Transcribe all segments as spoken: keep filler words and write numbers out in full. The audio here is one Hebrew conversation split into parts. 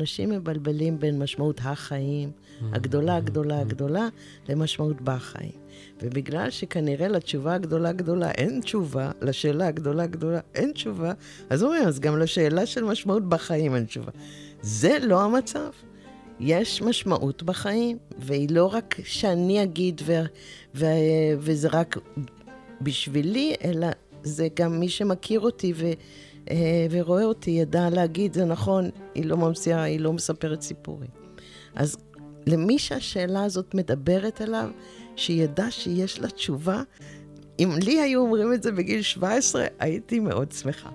אנשים מבלבלים בין משמעות החיים, הגדולה, הגדולה, הגדולה, למשמעות בחיים. ובגלל שכנראה לתשובה הגדולה, הגדולה, אין תשובה, לשאלה הגדולה, הגדולה, אין תשובה, אז הוא אומר, אז גם לשאלה של משמעות בחיים אין תשובה. זה לא המצב. יש משמעות בחיים, והיא לא רק שאני אגיד ו- ו- ו- וזה רק בשבילי, אלא זה גם מי שמכיר אותי ו- ורואה אותי ידע להגיד, זה נכון, היא לא ממציאה, היא לא מספרת סיפורים. אז למי שהשאלה הזאת מדברת עליו, שידע שיש לה תשובה, אם לי היו אומרים את זה בגיל שבע עשרה, הייתי מאוד שמחה.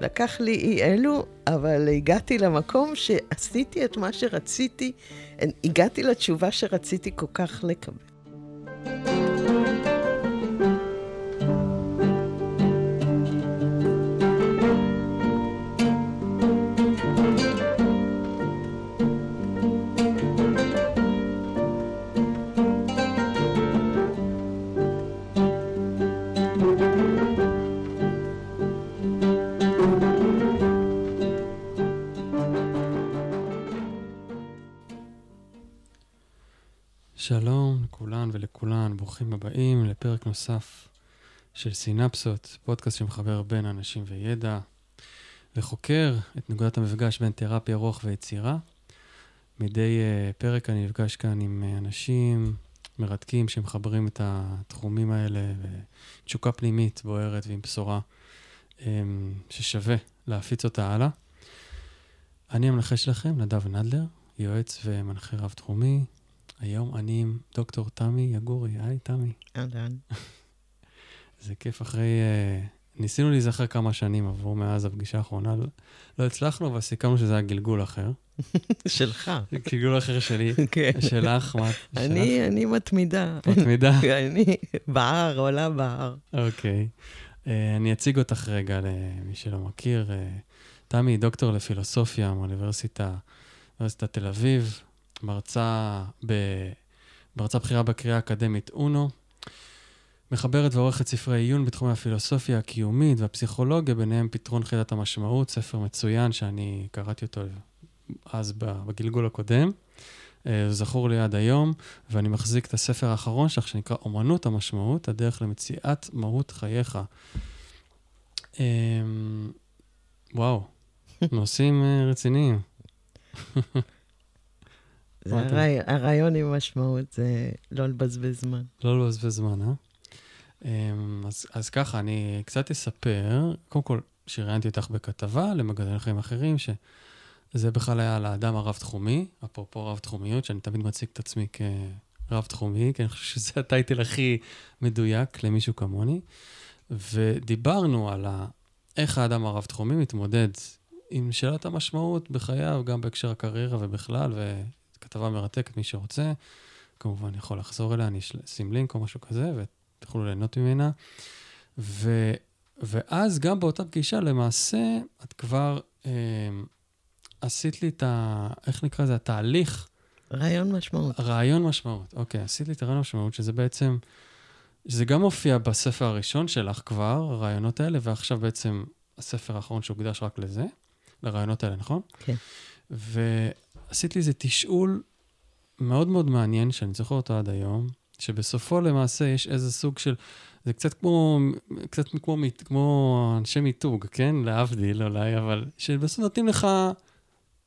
לקח לי אי אלו, אבל הגעתי למקום שעשיתי את מה שרציתי, הגעתי לתשובה שרציתי כל כך לקבל. שלום לכולן ולכולן, ברוכים הבאים לפרק נוסף של סינפסות, פודקאסט שמחבר בין אנשים וידע, וחוקר את נקודת המפגש בין תרפיה, רוח ויצירה. מדי uh, פרק אני נפגש כאן עם uh, אנשים מרתקים שמחברים את התחומים האלה, ותשוקה פנימית בוערת ועם בשורה um, ששווה להפיץ אותה הלאה. אני המנחה שלכם, נדב נדלר, יועץ ומנחה רב תחומי. היום אני עם דוקטור תמי יגורי. היי, תמי. אהלן. זה כיף אחרי... ניסינו להיזכר כמה שנים עבור מאז הפגישה האחרונה. לא הצלחנו, אבל סיכמנו שזה היה גלגול אחר. שלך. גלגול אחר שלי. כן. שלך, מה? אני מתמידה. מתמידה. אני בער, עולה בער. אוקיי. אני אציג אותך רגע למי שלא מכיר. תמי היא דוקטור לפילוסופיה מאוניברסיטת תל אביב. מרצה, ב... מרצה בחירה בקריאה אקדמית אונו, מחברת ועורכת ספרי עיון בתחומי הפילוסופיה הקיומית והפסיכולוגיה, ביניהם פתרון חידת המשמעות, ספר מצוין שאני קראתי אותו אז בגלגול הקודם, זכור לי עד היום, ואני מחזיק את הספר האחרון שלך שנקרא אומנות המשמעות, הדרך למציאת מהות חייך. וואו, נושאים רציניים. הרעיון עם משמעות זה לא לבזבז זמן. לא לבזבז זמן, אה? אז ככה, אני קצת אספר, קודם כל, שראיינתי אותך בכתבה למגזין חיים אחרים, שזה בכלל היה על האדם הרב-תחומי, אפרופו רב-תחומיות, שאני תמיד מציג את עצמי כרב-תחומי, כי אני חושב שזה הטייטל הכי מדויק למישהו כמוני, ודיברנו על איך האדם הרב-תחומי מתמודד עם שאלת המשמעות בחייו, גם בהקשר הקריירה ובכלל, ו... כתבה מרתקת, מי שרוצה, כמובן יכול לחזור אליה, אני אשים לינק או משהו כזה, ותוכלו ליהנות ממנה. ו, ואז גם באותה פגישה, למעשה, את כבר אה, עשית לי את ה... איך נקרא זה? התהליך. רעיון משמעות. רעיון משמעות, אוקיי. עשית לי את הרעיון משמעות, שזה בעצם... זה גם הופיע בספר הראשון שלך כבר, הרעיונות האלה, ועכשיו בעצם הספר האחרון שהוקדש רק לזה, לרעיונות האלה, נכון? כן. ו... עשיתי איזה תשאול מאוד מאוד מעניין, שאני זוכר אותו עד היום, שבסופו למעשה יש איזה סוג של, זה קצת כמו, קצת כמו, כמו אנשי מיתוג, כן? להבדיל אולי, אבל שבסוף נותנים לך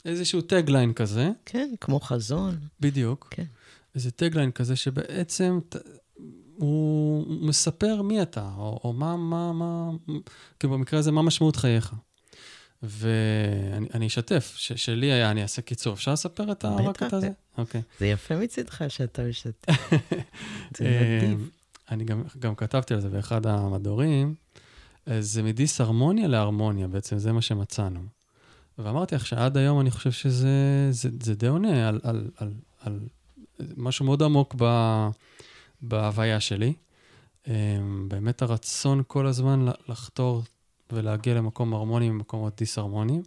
איזשהו טגליין כזה. כן, כמו חזון. בדיוק. כן. איזה טגליין כזה שבעצם הוא מספר מי אתה, או, או מה, מה, מה, כי במקרה הזה, מה משמעות חייך? ואני אשתף, שלי היה, אני אעשה קיצור, אפשר לספר את הרקת הזה? זה יפה מצדך שאתה משתף. אני גם כתבתי על זה באחד המדורים, זה מדיסהרמוניה להרמוניה בעצם, זה מה שמצאנו. ואמרתי לך שעד היום אני חושב שזה די עונה על משהו מאוד עמוק בהוויה שלי. באמת הרצון כל הזמן לחתור ולהגיע למקום הרמוני ומקומות דיס-הרמוניים.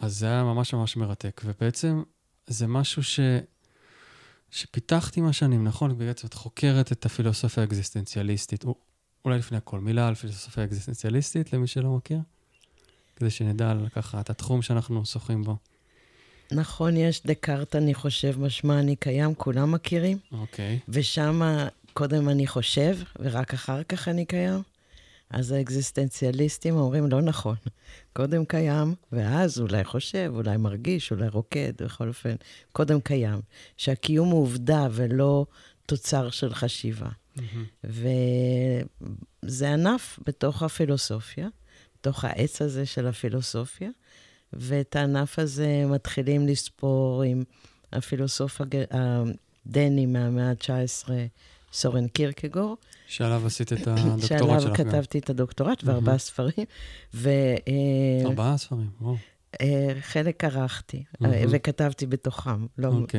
אז זה היה ממש ממש מרתק. ובעצם זה משהו ש... שפיתחתי עם השנים, נכון? בעצם את חוקרת את הפילוסופיה האקזיסטנציאליסטית. אולי לפני הכל, מילה על פילוסופיה האקזיסטנציאליסטית, למי שלא מכיר? כדי שנדע ככה את התחום שאנחנו שוחים בו. נכון, יש דקארט, אני חושב, משמע אני קיים, כולם מכירים. אוקיי. ושם קודם אני חושב, ורק אחר כך אני קיים. אז האקזיסטנציאליסטים אומרים, לא נכון, קודם קיים, ואז אולי חושב, אולי מרגיש, אולי רוקד, בכל אופן, קודם קיים. שהקיום הוא עובדה ולא תוצר של חשיבה. Mm-hmm. וזה ענף בתוך הפילוסופיה, בתוך העץ הזה של הפילוסופיה, ואת הענף הזה מתחילים לספור עם הפילוסוף הדני מהמאה ה-תשע עשרה, סורן קירקגור. שעליו עשית את הדוקטורט שלך. שעליו כתבתי את הדוקטורט וארבעה ספרים. ארבעה ספרים, וואו. חלק ערכתי, וכתבתי בתוכם,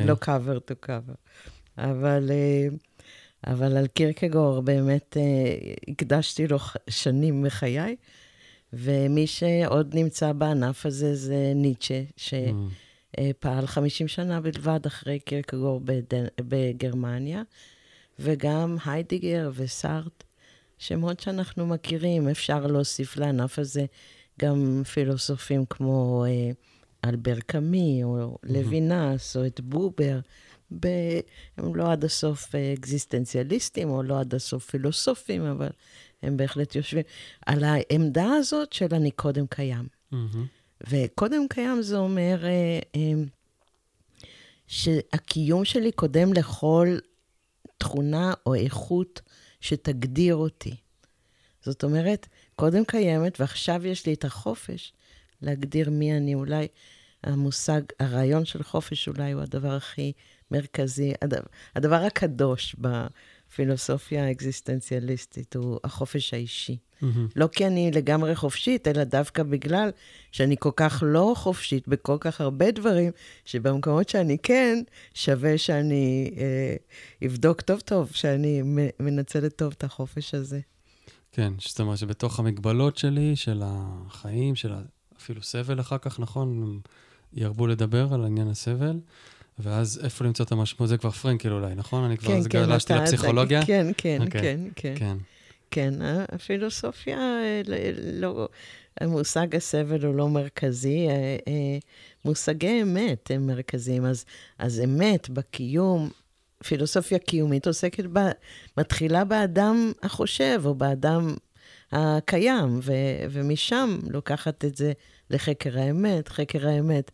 לא קאבר טו קאבר. אבל על קירקגור באמת הקדשתי לו שנים מחיי, ומי שעוד נמצא בענף הזה זה ניטשה, שפעל חמישים שנה בלבד אחרי קירקגור בגרמניה, וגם היידיגר וסארט, שמות שאנחנו מכירים, אפשר להוסיף לענף הזה גם פילוסופים כמו אה, אלבר קאמי, או mm-hmm. לוינס, או את בובר, ב... הם לא עד הסוף אקזיסטנציאליסטים, או לא עד הסוף פילוסופים, אבל הם בהחלט יושבים על העמדה הזאת של אני קודם קיים. Mm-hmm. וקודם קיים זה אומר אה, אה, שהקיום שלי קודם לכל תכונה או איכות שתגדיר אותי. זאת אומרת, קודם קיימת, ועכשיו יש לי את החופש להגדיר מי אני. אולי המושג, הרעיון של חופש אולי הוא הדבר הכי מרכזי, הדבר, הדבר הקדוש בפילוסופיה האקזיסטנציאליסטית, הוא החופש האישי. Mm-hmm. לא כי אני לגמרי חופשית, אלא דווקא בגלל שאני כל כך לא חופשית בכל כך הרבה דברים, שבמקומות שאני כן, שווה שאני אה, אבדוק טוב טוב, שאני מנצלת טוב את החופש הזה. כן, זאת אומרת שבתוך המגבלות שלי, של החיים, של אפילו סבל אחר כך, נכון, ירבו לדבר על עניין הסבל, ואז איפה למצוא את המשמעות? זה כבר פרנקל אולי, נכון? אני כבר אז גלשתי לפסיכולוגיה? כן, כן, כן, כן. כן, הפילוסופיה, לא, המושג הסבל הוא לא מרכזי, מושגי אמת הם מרכזיים, אז, אז אמת בקיום, פילוסופיה קיומית עוסקת, ב, מתחילה באדם החושב, או באדם הקיים, ו, ומשם לוקחת את זה לחקר האמת, חקר האמת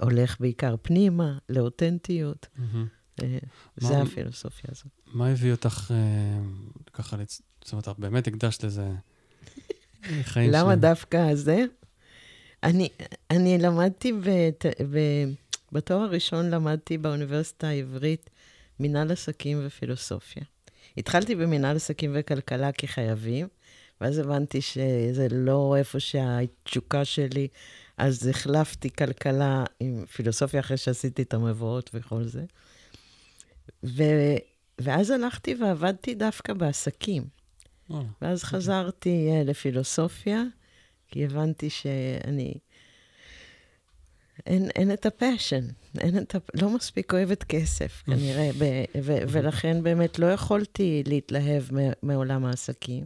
הולך בעיקר פנימה, לאותנטיות, mm-hmm. זה מה, הפילוסופיה הזאת. מה הביא אותך ככה לצ... זאת אומרת, באמת הקדשת לזה חיים של... למה דווקא זה? אני, אני למדתי, בת... בתואר הראשון למדתי באוניברסיטה העברית, מנהל עסקים ופילוסופיה. התחלתי במנהל עסקים וכלכלה כי חייבים, ואז הבנתי שזה לא איפה שהתשוקה שלי, אז החלפתי כלכלה עם פילוסופיה אחרי שעשיתי את המבואות וכל זה. ו... ואז הלכתי ועבדתי דווקא בעסקים. ואז חזרתי לפילוסופיה, כי הבנתי שאני... אין את הפאשן, לא מספיק אוהבת כסף, כנראה, ולכן באמת לא יכולתי להתלהב מעולם העסקים.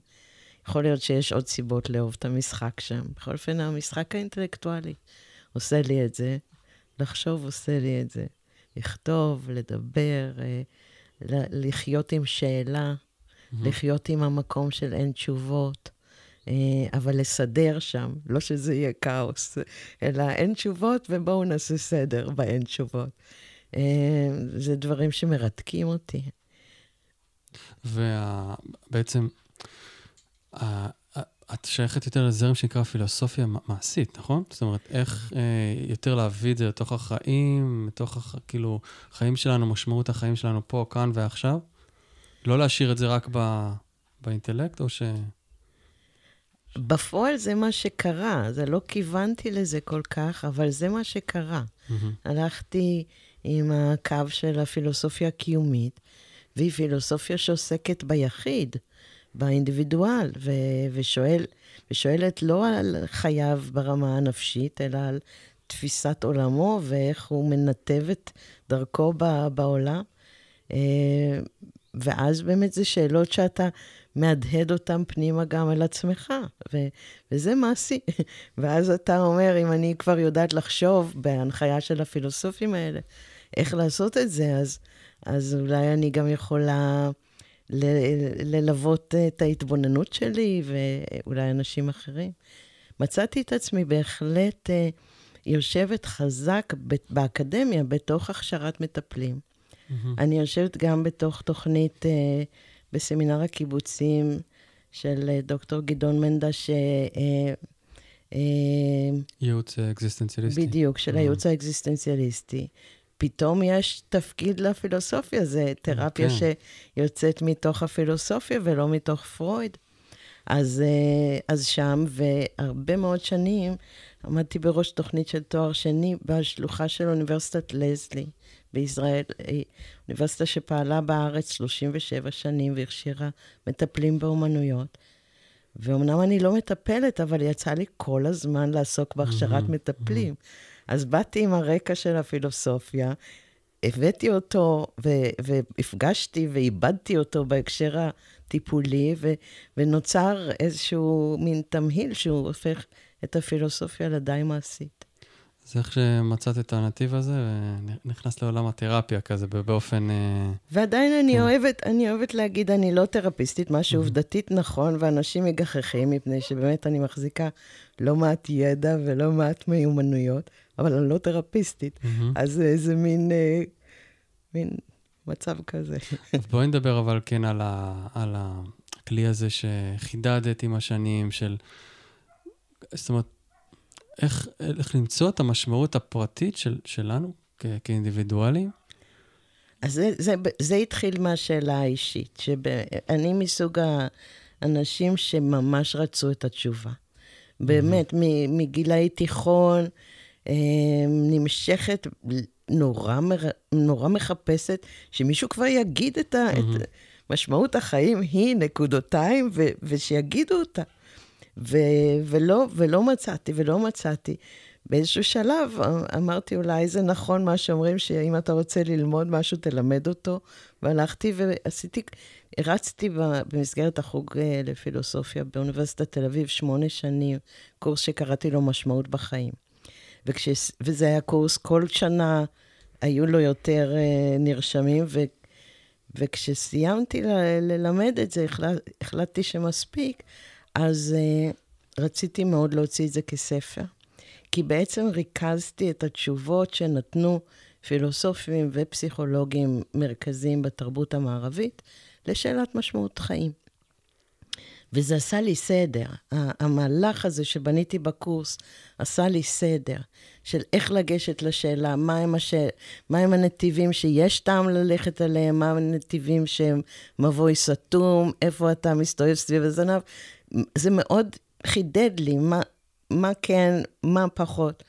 יכול להיות שיש עוד סיבות לאהוב את המשחק שם. בכל אופן, המשחק האינטלקטואלי עושה לי את זה, לחשוב עושה לי את זה, לכתוב, לדבר... לחיות עם שאלה, mm-hmm. לחיות עם המקום של אין תשובות, אבל לסדר שם, לא שזה יהיה כאוס, אלא אין תשובות ובואו נעשה סדר באין תשובות. זה דברים שמרתקים אותי. ובעצם, וה... את שייכת יותר לזרם שנקרא פילוסופיה מעשית, נכון? זאת אומרת, איך אה, יותר להביא את זה לתוך החיים, לתוך הח... כאילו, חיים שלנו, משמעות החיים שלנו פה, כאן ועכשיו? לא להשאיר את זה רק ב... באינטלקט, או ש... בפועל זה מה שקרה, זה לא כיוונתי לזה כל כך, אבל זה מה שקרה. Mm-hmm. הלכתי עם הקו של הפילוסופיה הקיומית, והיא פילוסופיה שעוסקת ביחיד, באינדיבידואל, ו- ושואל, ושואלת לא על חייו ברמה הנפשית, אלא על תפיסת עולמו, ואיך הוא מנתב את דרכו ב- בעולם. ואז באמת זה שאלות שאתה מהדהד אותם פנימה גם אל עצמך, ו- וזה מעשי. ואז אתה אומר, אם אני כבר יודעת לחשוב בהנחיה של הפילוסופים האלה, איך לעשות את זה, אז, אז אולי אני גם יכולה ל- ללוות את ההתבוננות שלי, ואולי אנשים אחרים. מצאתי את עצמי בהחלט אה, יושבת חזק ב- באקדמיה, בתוך הכשרת מטפלים. Mm-hmm. אני יושבת גם בתוך תוכנית... אה, בסמינר הקיבוצים של דוקטור גדעון מנדה, ש... ייעוץ אקזיסטנציאליסטי. בדיוק, של הייעוץ האקזיסטנציאליסטי. פתאום יש תפקיד לפילוסופיה, זה תרפיה שיוצאת מתוך הפילוסופיה ולא מתוך פרויד. אז, אז שם, והרבה מאוד שנים, עמדתי בראש תוכנית של תואר שני, בשלוחה של אוניברסיטת לזלי בישראל, אוניברסיטה שפעלה בארץ שלושים ושבע שנים, והכשירה מטפלים באומנויות. ואומנם אני לא מטפלת, אבל יצא לי כל הזמן לעסוק בהכשרת מטפלים. אז באתי עם הרקע של הפילוסופיה, הבאתי אותו, והפגשתי ואיבדתי אותו בהקשר הטיפולי, ו- ונוצר איזשהו מין תמהיל שהוא הופך את הפילוסופיה לדי מעשית. אז איך שמצאת את הנתיב הזה, ונכנס לעולם התרפיה כזה, באופן... ועדיין אני, כן. אוהבת, אני אוהבת להגיד, אני לא תרפיסטית, משהו עובדתית נכון, ואנשים מגחכים מפני שבאמת אני מחזיקה לא מעט ידע ולא מעט מיומנויות, אבל אני לא תרפיסטית. אז זה איזה מין, אה, מין מצב כזה. אז בואי נדבר אבל כן על, ה, על הכלי הזה שחידדת עם השנים של... זאת אומרת, איך, איך למצוא את המשמעות הפרטית של, שלנו כ- כאינדיבידואלים? אז זה, זה, זה התחיל מהשאלה האישית, שאני מסוג האנשים שממש רצו את התשובה. Mm-hmm. באמת, מ- מגילי תיכון, אה, נמשכת, נורא, מר, נורא מחפשת, שמישהו כבר יגיד את, ה- mm-hmm. את משמעות החיים, היא נקודותיים, ו- ושיגידו אותה. ו- ולא, ולא מצאתי, ולא מצאתי. באיזשהו שלב אמרתי, אולי זה נכון מה שאומרים, שאם אתה רוצה ללמוד משהו, תלמד אותו. והלכתי ועשיתי, הרצתי במסגרת החוג לפילוסופיה באוניברסיטת תל אביב, שמונה שנים, קורס שקראתי לו משמעות בחיים. וכש, וזה היה קורס, כל שנה היו לו יותר נרשמים, ו, וכשסיימתי ל- ללמד את זה, החלט, החלטתי שמספיק, אז uh, רציתי מאוד להוציא את זה כספר, כי בעצם ריכזתי את התשובות שנתנו פילוסופים ופסיכולוגים מרכזיים בתרבות המערבית, לשאלת משמעות חיים. וזה עשה לי סדר. המהלך הזה שבניתי בקורס, עשה לי סדר של איך לגשת לשאלה, מה הם, השאל, מה הם הנתיבים שיש טעם ללכת עליהם, מה הם הנתיבים שהם מבוי סתום, איפה אתה מסתובב סביב הזנב. זה מאוד חידד לי, מה, מה כן, מה פחות.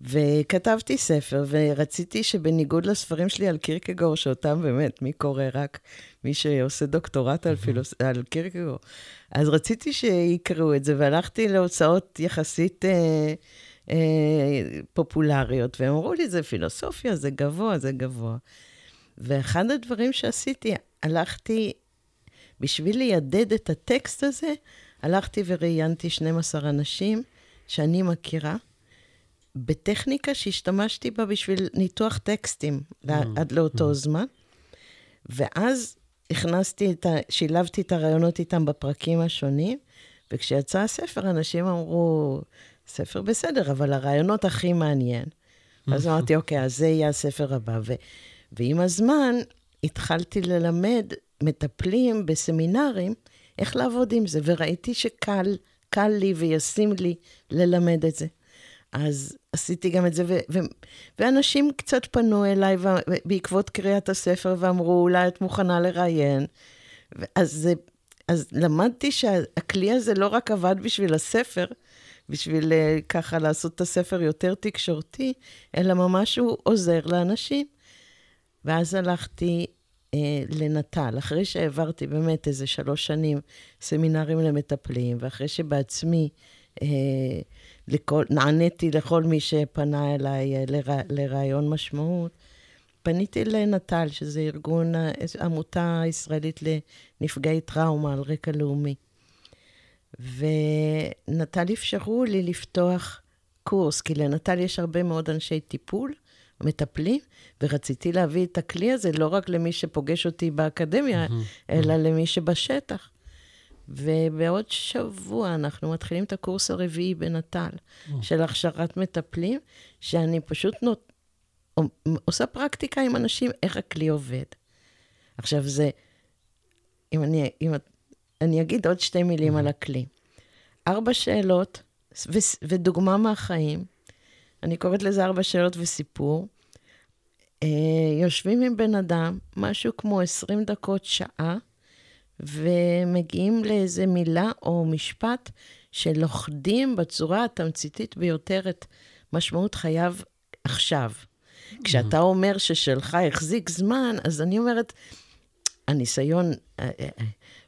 וכתבתי ספר, ורציתי שבניגוד לספרים שלי על קירקגור, שאותם באמת, מי קורא? רק מי שעושה דוקטורט על, פילוס... על קירקגור. אז רציתי שיקראו את זה, והלכתי להוצאות יחסית אה, אה, פופולריות, והם אמרו לי, זה פילוסופיה, זה גבוה, זה גבוה. ואחד הדברים שעשיתי, הלכתי, בשביל לידד את הטקסט הזה, הלכתי וראיינתי שנים עשר אנשים שאני מכירה, בטכניקה שהשתמשתי בה בשביל ניתוח טקסטים mm-hmm. עד לאותו mm-hmm. זמן, ואז הכנסתי את ה... שילבתי את הרעיונות איתם בפרקים השונים, וכשיצא הספר, אנשים אמרו, ספר בסדר, אבל הרעיונות הכי מעניין. Mm-hmm. אז אמרתי, אוקיי, אז זה יהיה הספר הבא. ו... ועם הזמן, התחלתי ללמד מטפלים בסמינרים, איך לעבוד עם זה, וראיתי שקל, קל לי וישים לי ללמד את זה. אז עשיתי גם את זה, ו- ו- ואנשים קצת פנו אליי ו- בעקבות קריאת הספר, ואמרו, אולי את מוכנה לראיין. אז, אז למדתי שהכלי הזה לא רק עבד בשביל הספר, בשביל uh, ככה לעשות את הספר יותר תקשורתי, אלא ממש הוא עוזר לאנשים. ואז הלכתי uh, לנטל, אחרי שהעברתי באמת איזה שלוש שנים סמינרים למטפלים, ואחרי שבעצמי, uh, לכל, נעניתי לכל מי שפנה אליי לרע, לרעיון משמעות, פניתי לנטל, שזה ארגון, עמותה ישראלית לנפגעי טראומה על רקע לאומי. ונטל אפשרו לי לפתוח קורס, כי לנטל יש הרבה מאוד אנשי טיפול, מטפלים, ורציתי להביא את הכלי הזה, לא רק למי שפוגש אותי באקדמיה, אלא למי שבשטח. ובעוד שבוע אנחנו מתחילים את הקורס הרביעי בנטל, של הכשרת מטפלים, שאני פשוט נות... עושה פרקטיקה עם אנשים, איך הכלי עובד. עכשיו זה, אם אני, אם... אני אגיד עוד שתי מילים על הכלי. ארבע שאלות, ו... ודוגמה מהחיים, אני קוראת לזה ארבע שאלות וסיפור, אה, יושבים עם בן אדם, משהו כמו עשרים דקות, שעה, ומגיעים לאיזה מילה או משפט, שלוחדים בצורה התמציתית ביותר את משמעות חייו עכשיו. כשאתה אומר ששלך החזיק זמן, אז אני אומרת, הניסיון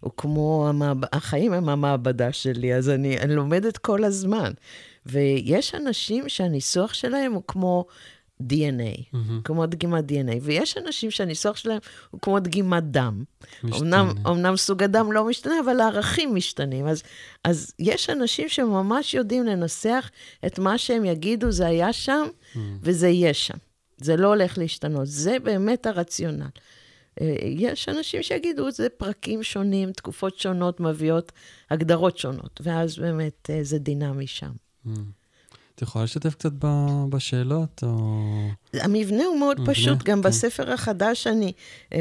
הוא כמו, החיים הם המעבדה שלי, אז אני לומדת כל הזמן. ויש אנשים שהניסוח שלהם הוא כמו די אן איי, כמו דגימת די אן איי, ויש אנשים שהניסוח שלהם הוא כמו דגימת דם. אמנם סוג הדם לא משתנה, אבל הערכים משתנים. אז יש אנשים שממש יודעים לנסח את מה שהם יגידו, זה היה שם וזה יהיה שם. זה לא הולך להשתנות, זה באמת הרציונל. יש אנשים שיגידו, זה פרקים שונים, תקופות שונות, מביאות הגדרות שונות, ואז באמת זה דינמי שם. את יכולה לשתף קצת בשאלות? המבנה הוא מאוד פשוט, גם בספר החדש,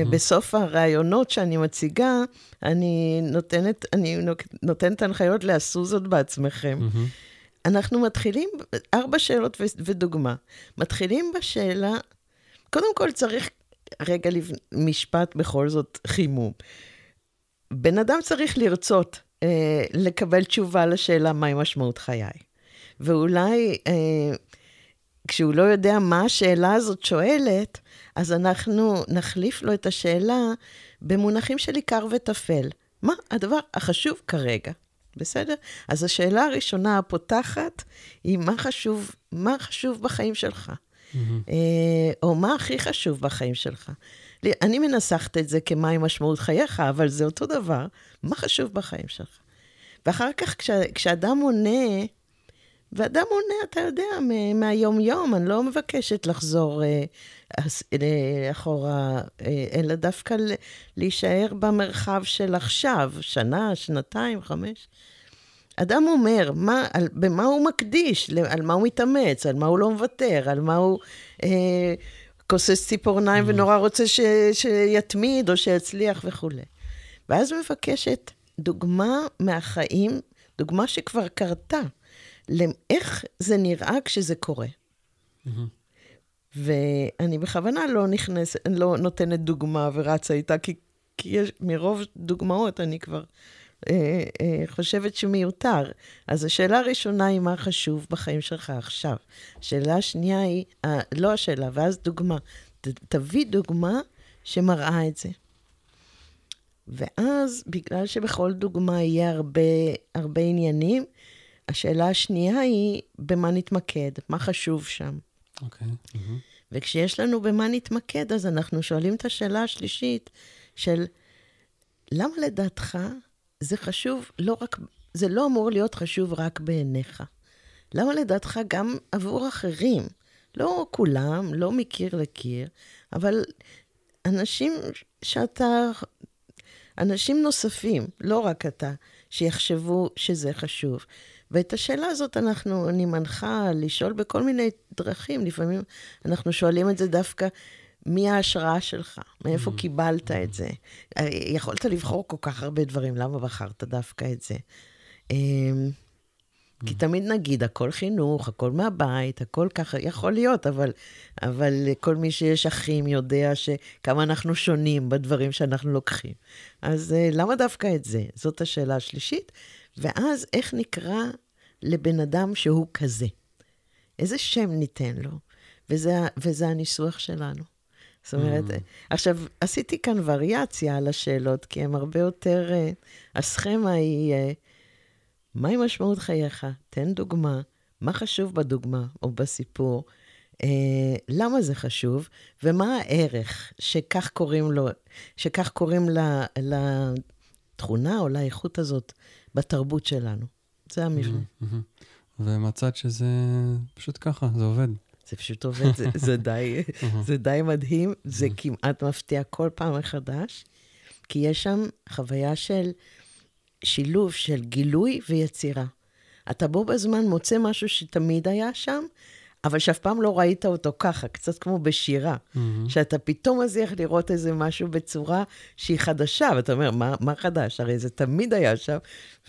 בסוף הרעיונות שאני מציגה, אני נותנת הנחיות לעשו זאת בעצמכם. אנחנו מתחילים, ארבע שאלות ודוגמה, מתחילים בשאלה, קודם כל צריך רגע משפט בכל זאת חימום. בן אדם צריך לרצות אה, לקבל תשובה לשאלה מהי משמעות חיי. ואולי אה, כשהוא לא יודע מה השאלה הזאת שואלת, אז אנחנו נחליף לו את השאלה במונחים של עיקר וטפל. מה הדבר החשוב כרגע? בסדר? אז השאלה הראשונה הפותחת היא מה חשוב, מה חשוב בחיים שלך? Mm-hmm. או מה הכי חשוב בחיים שלך? אני מנסחת את זה כמה היא משמעות חייך, אבל זה אותו דבר, מה חשוב בחיים שלך? ואחר כך כשה, כשאדם עונה, ואדם עונה, אתה יודע, מהיום יום, אני לא מבקשת לחזור אחורה, אלא דווקא להישאר במרחב של עכשיו, שנה, שנתיים, חמש. אדם אומר, מה, על, במה הוא מקדיש, על מה הוא מתאמץ, על מה הוא לא מוותר, על מה הוא אה, כוסס ציפורניים ונורא רוצה ש, שיתמיד או שיצליח וכו'. ואז מבקשת דוגמה מהחיים, דוגמה שכבר קרתה, לאיך זה נראה כשזה קורה. ואני בכוונה לא נכנס, לא נותנת דוגמה ורצה איתה, כי, כי יש, מרוב דוגמאות אני כבר... חושבת שמיותר. אז השאלה הראשונה היא מה חשוב בחיים שלך עכשיו. השאלה השנייה היא, לא השאלה, ואז דוגמה. תביא דוגמה שמראה את זה. ואז, בגלל שבכל דוגמה יהיה הרבה, הרבה עניינים, השאלה השנייה היא במה נתמקד, מה חשוב שם. אוקיי. וכשיש לנו במה נתמקד, אז אנחנו שואלים את השאלה השלישית של, למה לדעתך זה חשוב, לא רק, זה לא אמור להיות חשוב רק בעיניך. למה לדעתך גם עבור אחרים? לא כולם, לא מקיר לקיר, אבל אנשים שאתה, אנשים נוספים, לא רק אתה, שיחשבו שזה חשוב. ואת השאלה הזאת אנחנו, אני מנחה לשאול בכל מיני דרכים. לפעמים אנחנו שואלים את זה דווקא, מי ההשראה שלך? מאיפה קיבלת את זה? יכולת לבחור כל כך הרבה דברים, למה בחרת דווקא את זה? כי תמיד נגיד, הכל חינוך, הכל מהבית, הכל ככה, יכול להיות, אבל, אבל כל מי שיש אחים יודע שכמה אנחנו שונים בדברים שאנחנו לוקחים. אז למה דווקא את זה? זאת השאלה השלישית. ואז איך נקרא לבן אדם שהוא כזה? איזה שם ניתן לו? וזה, וזה הניסוח שלנו. זאת אומרת, עכשיו, עשיתי כאן וריאציה על השאלות, כי הם הרבה יותר, הסכמה היא, מהי משמעות חייך? תן דוגמה, מה חשוב בדוגמה או בסיפור, למה זה חשוב, ומה הערך שכך קוראים לו, שכך קוראים לתכונה או לאיכות הזאת בתרבות שלנו. זה המבנה. ומצאת שזה פשוט ככה, זה עובד. זה פשוט עובד, זה, זה, די, זה די מדהים, זה כמעט מפתיע כל פעם מחדש, כי יש שם חוויה של שילוב, של גילוי ויצירה. אתה בו בזמן מוצא משהו שתמיד היה שם, אבל שאף פעם לא ראית אותו ככה, קצת כמו בשירה, שאתה פתאום מזיח לראות איזה משהו בצורה שהיא חדשה, ואתה אומר, מה, מה חדש? הרי זה תמיד היה שם,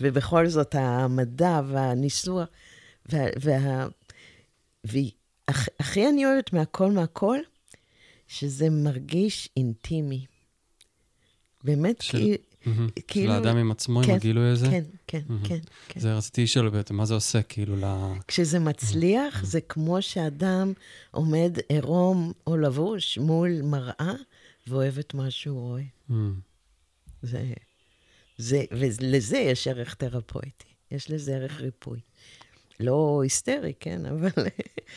ובכל זאת העמדה והניסוח, וה, וה, וה, הכ, הכי אני אוהבת מהכל מהכל, שזה מרגיש אינטימי. באמת, של... כי... כאילו... לאדם עם עצמו, עם הגילוי הזה? כן, כן, כן. זה רציתי שלו בעצם, מה זה עושה כאילו ל... כשזה מצליח, זה כמו שאדם עומד עירום או לבוש מול מראה, ואוהב את מה שהוא רואה. זה, ולזה יש ערך תרפויטי, יש לזה ערך ריפוי. לא היסטרי, כן, אבל...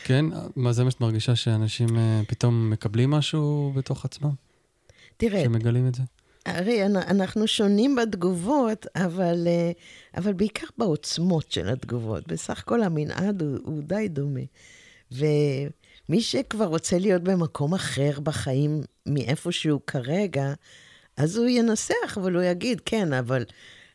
כן, מה זה מה שאת מרגישה שאנשים פתאום מקבלים משהו בתוך עצמם? תראה... שמגלים את זה? הרי אנחנו שונים בתגובות, אבל, אבל בעיקר בעוצמות של התגובות. בסך כל המנעד הוא, הוא די דומה. ומי שכבר רוצה להיות במקום אחר בחיים מאיפשהו כרגע, אז הוא ינסח, אבל הוא יגיד, כן, אבל,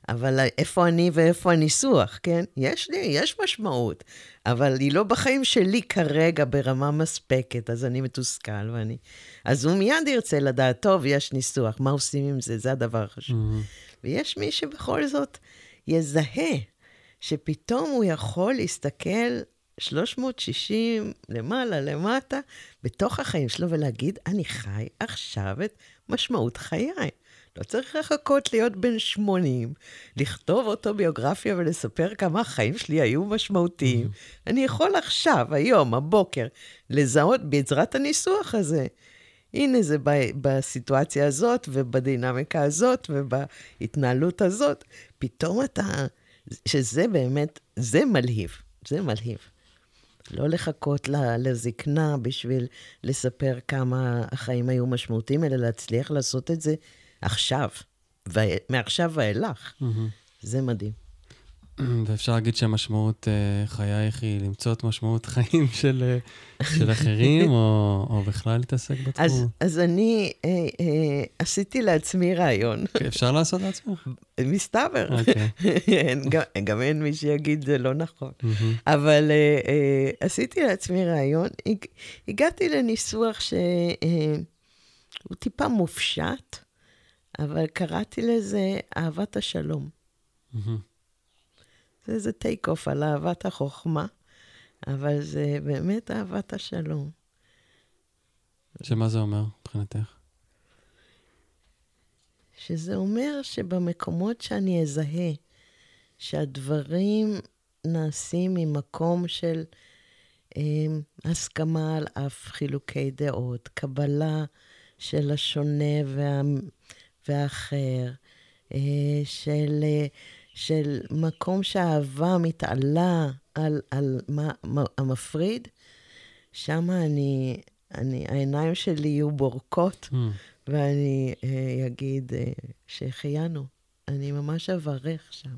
אבל איפה אני ואיפה הניסוח, כן? יש לי, יש משמעות, אבל היא לא בחיים שלי כרגע ברמה מספקת, אז אני מתוסכל ואני... אז הוא מיד ירצה לדעת, טוב, יש ניסוח, מה עושים עם זה? זה הדבר החשוב. Mm-hmm. ויש מי שבכל זאת יזהה, שפתאום הוא יכול להסתכל שלוש מאות שישים למעלה, למטה, בתוך החיים שלו, ולהגיד, אני חי עכשיו את משמעות חיי. לא צריך לחכות להיות בן שמונים, לכתוב אוטוביוגרפיה ולספר כמה החיים שלי היו משמעותיים. Mm-hmm. אני יכול עכשיו, היום, הבוקר, לזהות בעזרת הניסוח הזה. הנה זה בסיטואציה הזאת, ובדינמיקה הזאת, ובהתנהלות הזאת. פתאום אתה, שזה באמת, זה מלהיב, זה מלהיב. לא לחכות לזקנה בשביל לספר כמה החיים היו משמעותיים, אלא להצליח לעשות את זה עכשיו, מעכשיו ואילך. זה מדהים. ואפשר להגיד שהמשמעות חייך היא למצוא את משמעות חיים של אחרים, או בכלל להתעסק בתחום. אז אני עשיתי לעצמי רעיון. אפשר לעשות לעצמך? מסתבר. גם אין מי שיגיד זה לא נכון. אבל עשיתי לעצמי רעיון, הגעתי לניסוח שהוא טיפה מופשט, אבל קראתי לזה אהבת השלום. זה איזה טייק אוף על אהבת החוכמה, אבל זה באמת אהבת השלום. שמה זה אומר, מבחינתך? שזה אומר שבמקומות שאני אזהה, שהדברים נעשים ממקום של אה, הסכמה על אף חילוקי דעות, קבלה של השונה וה... והאחר, של, של מקום שהאהבה מתעלה על, על מה, מה, המפריד, שם אני, אני, העיניים שלי יהיו בורקות, mm. ואני אה, אגיד אה, שחיינו. אני ממש אברך שם.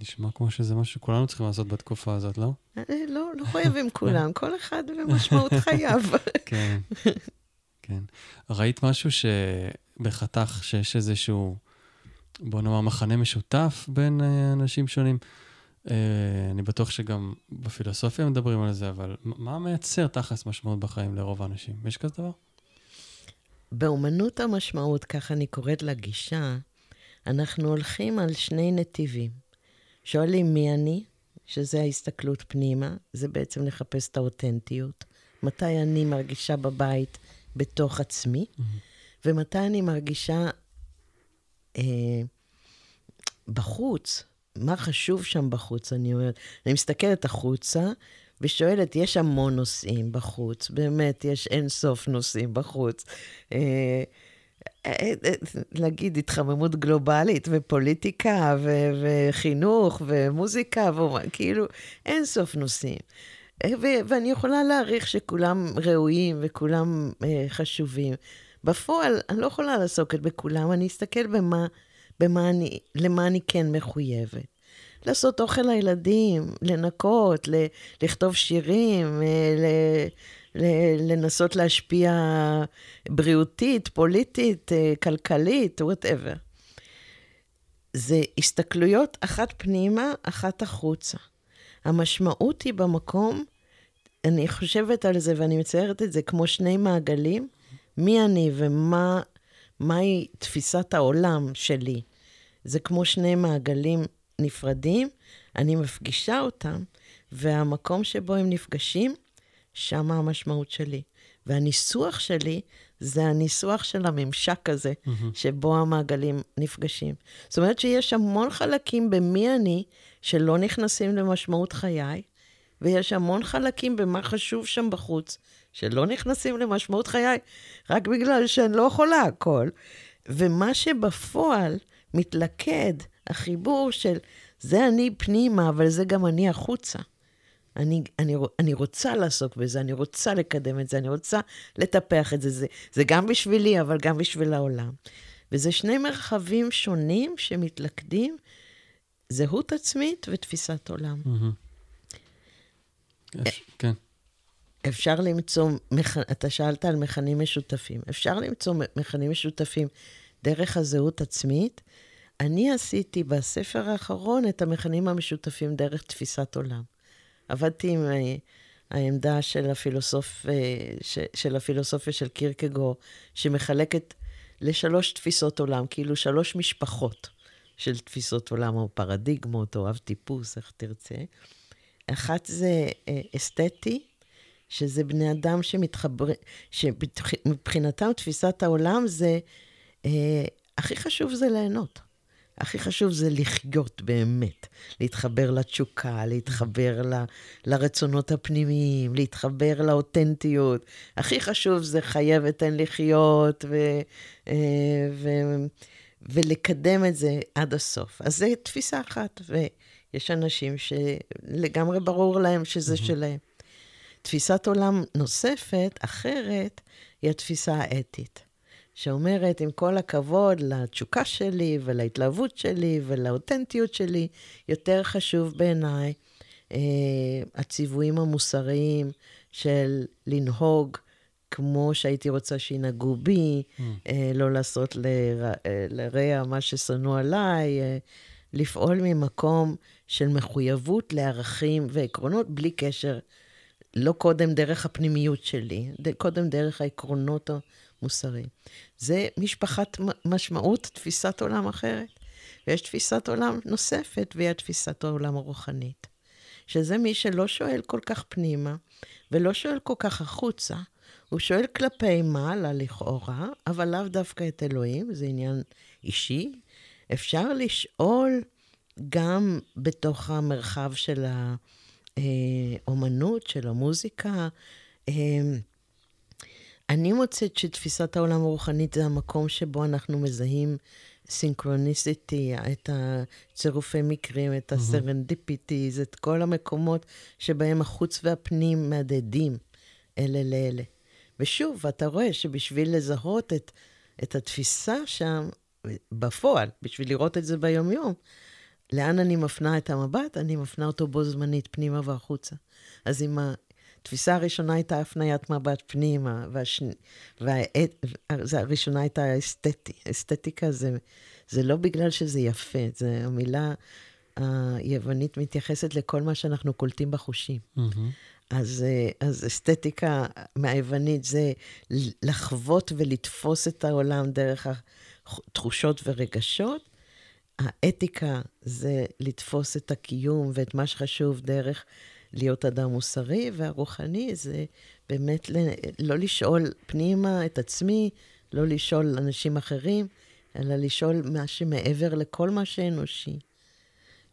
נשמע כמו שזה משהו שכולנו צריכים לעשות בתקופה הזאת, לא? לא, לא חייבים כולם, כל אחד במשמעות חייו. כן. כן. ראית משהו שבחתך שיש איזשהו, בוא נאמר, מחנה משותף בין אנשים שונים? אני בטוח שגם בפילוסופיה מדברים על זה, אבל מה מייצר תחס משמעות בחיים לרוב האנשים? יש כזה דבר? באומנות המשמעות, ככה אני קוראת לגישה, אנחנו הולכים על שני נתיבים. שואלים מי אני, שזה ההסתכלות פנימה, זה בעצם לחפש את האותנטיות. מתי אני מרגישה בבית בתוך עצמי, mm-hmm. ומתי אני מרגישה אה, בחוץ, מה חשוב שם בחוץ, אני אומרת, אני מסתכלת החוצה, ושואלת, יש המון נושאים בחוץ, באמת, יש אין סוף נושאים בחוץ, אה, אה, אה, אה, להגיד, התחממות גלובלית, ופוליטיקה, ו- וחינוך, ומוזיקה, ו- כאילו, אין סוף נושאים. ו- ואני יכולה להעריך שכולם ראויים וכולם אה, חשובים. בפועל, אני לא יכולה לעסוק בכולם, אני אסתכל במה, במה אני, למה אני כן מחויבת. לעשות אוכל לילדים, לנקות, ל- לכתוב שירים, אה, ל- ל- לנסות להשפיע בריאותית, פוליטית, אה, כלכלית, whatever. זה הסתכלויות אחת פנימה, אחת החוצה. המשמעות היא במקום, אני חושבת על זה ואני מציירת את זה כמו שני מעגלים, מי אני ומה, מהי תפיסת העולם שלי. זה כמו שני מעגלים נפרדים, אני מפגישה אותם, והמקום שבו הם נפגשים, שמה המשמעות שלי. והניסוח שלי זה הניסוח של הממשק הזה, mm-hmm. שבו המעגלים נפגשים. זאת אומרת שיש המון חלקים במי אני, שלא נכנסים למשמעות חיי, ויש המון חלקים במה חשוב שם בחוץ, שלא נכנסים למשמעות חיי, רק בגלל שאני לא יכולה הכל. ומה שבפועל מתלכד, החיבור של זה אני פנימה, אבל זה גם אני החוצה. אני, אני, אני רוצה לעסוק בזה, אני רוצה לקדם את זה, אני רוצה לטפח את זה, זה, זה גם בשבילי, אבל גם בשביל העולם. וזה שני מרחבים שונים שמתלכדים, זהות עצמית ותפיסת עולם. כן. אפשר למצוא, אתה שאלת על מכנים משותפים, אפשר למצוא מכנים משותפים דרך הזהות עצמית. אני עשיתי בספר האחרון את המכנים המשותפים דרך תפיסת עולם. עבדתי עם העמדה של הפילוסוף, של הפילוסופיה של קירקגור, שמחלקת לשלוש תפיסות עולם, כאילו שלוש משפחות של תפיסות עולם, או פרדיגמות, או אב טיפוס, איך תרצה. אחת זה אסתטי, שזה בני אדם שמתחבר, שמבחינתם תפיסת העולם זה, הכי חשוב זה ליהנות. הכי חשוב זה לחיות באמת, להתחבר לתשוקה, להתחבר ל, לרצונות הפנימיים, להתחבר לאותנטיות. הכי חשוב זה חייבת אין לחיות ו, ו, ולקדם את זה עד הסוף. אז זו תפיסה אחת, ויש אנשים שלגמרי ברור להם שזה mm-hmm. שלהם. תפיסת עולם נוספת, אחרת, היא התפיסה האתית. שאומרת, עם כל הכבוד לתשוקה שלי ולהתלהבות שלי ולאותנטיות שלי, יותר חשוב בעיניי אה, הציוויים המוסריים של לנהוג כמו שהייתי רוצה שינהגו בי, mm. אה, לא לעשות לרע, אה, לרע מה ששנוא עליי, אה, לפעול ממקום של מחויבות לערכים ועקרונות בלי קשר, לא קודם דרך הפנימיות שלי, קודם דרך העקרונות מוסרי. זה משפחת משמעות, תפיסת עולם אחרת. ויש תפיסת עולם נוספת, והיא תפיסת העולם הרוחנית. שזה מי שלא שואל כל כך פנימה, ולא שואל כל כך החוצה. הוא שואל כלפי מעלה לכאורה, אבל לאו דווקא את אלוהים, זה עניין אישי. אפשר לשאול גם בתוך המרחב של האומנות, של המוזיקה, אני מוצאת שתפיסת העולם הרוחנית זה המקום שבו אנחנו מזהים סינכרוניסיטי, את הצירופי מקרים, את הסרנדיפיטיז, את כל המקומות שבהם החוץ והפנים מהדהדים אלה לאלה. ושוב, אתה רואה שבשביל לזהות את, את התפיסה שם, בפועל, בשביל לראות את זה ביומיום, לאן אני מפנה את המבט? אני מפנה אותו בו זמנית, פנימה והחוצה. אז עם ה... התפיסה הראשונה הייתה הפניית מבט פנימה, והראשונה הייתה אסתטי. אסתטיקה זה, זה לא בגלל שזה יפה, זה המילה היוונית מתייחסת לכל מה שאנחנו קולטים בחושים. אז, אז אסתטיקה מהיוונית זה לחוות ולתפוס את העולם דרך התחושות ורגשות. האתיקה זה לתפוס את הקיום ואת מה שחשוב דרך להיות אדם מוסרי, והרוחני זה באמת לא לשאול פנימה את עצמי, לא לשאול אנשים אחרים, אלא לשאול מה שמעבר לכל מה שאנושי.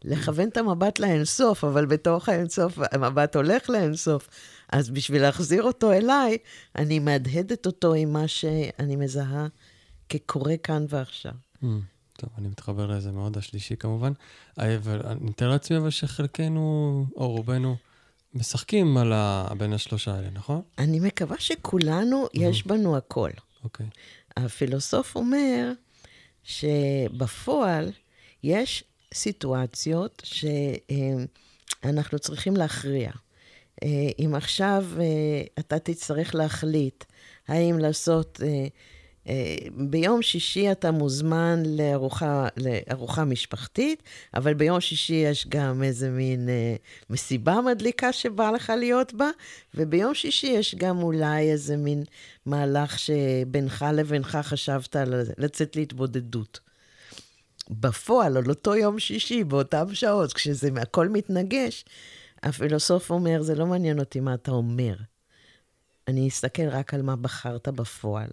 לכוון את המבט לאינסוף, אבל בתוך האינסוף, המבט הולך לאינסוף, אז בשביל להחזיר אותו אליי, אני מהדהדת אותו עם מה שאני מזהה כקורא כאן ועכשיו. טוב, אני מתחבר לזה מאוד, השלישי כמובן. אבל אני מתאר לעצמי אבל שחלקנו, או רובנו, משחקים על בין השלושה האלה, נכון? אני מקווה שכולנו, יש בנו הכל. אוקיי. הפילוסוף אומר שבפועל יש סיטואציות שאנחנו צריכים להכריע. אם עכשיו אתה תצטרך להחליט, האם לעשות... ביום שישי אתה מוזמן לארוחה, לארוחה משפחתית, אבל ביום שישי יש גם איזה מין אה, מסיבה מדליקה שבא לך להיות בה, וביום שישי יש גם אולי איזה מין מהלך שבינך לבינך חשבת לצאת להתבודדות. בפועל, על אותו יום שישי, באותם שעות, כשזה הכל מתנגש, הפילוסוף אומר, זה לא מעניין אותי מה אתה אומר. אני אסתכל רק על מה בחרת בפועל.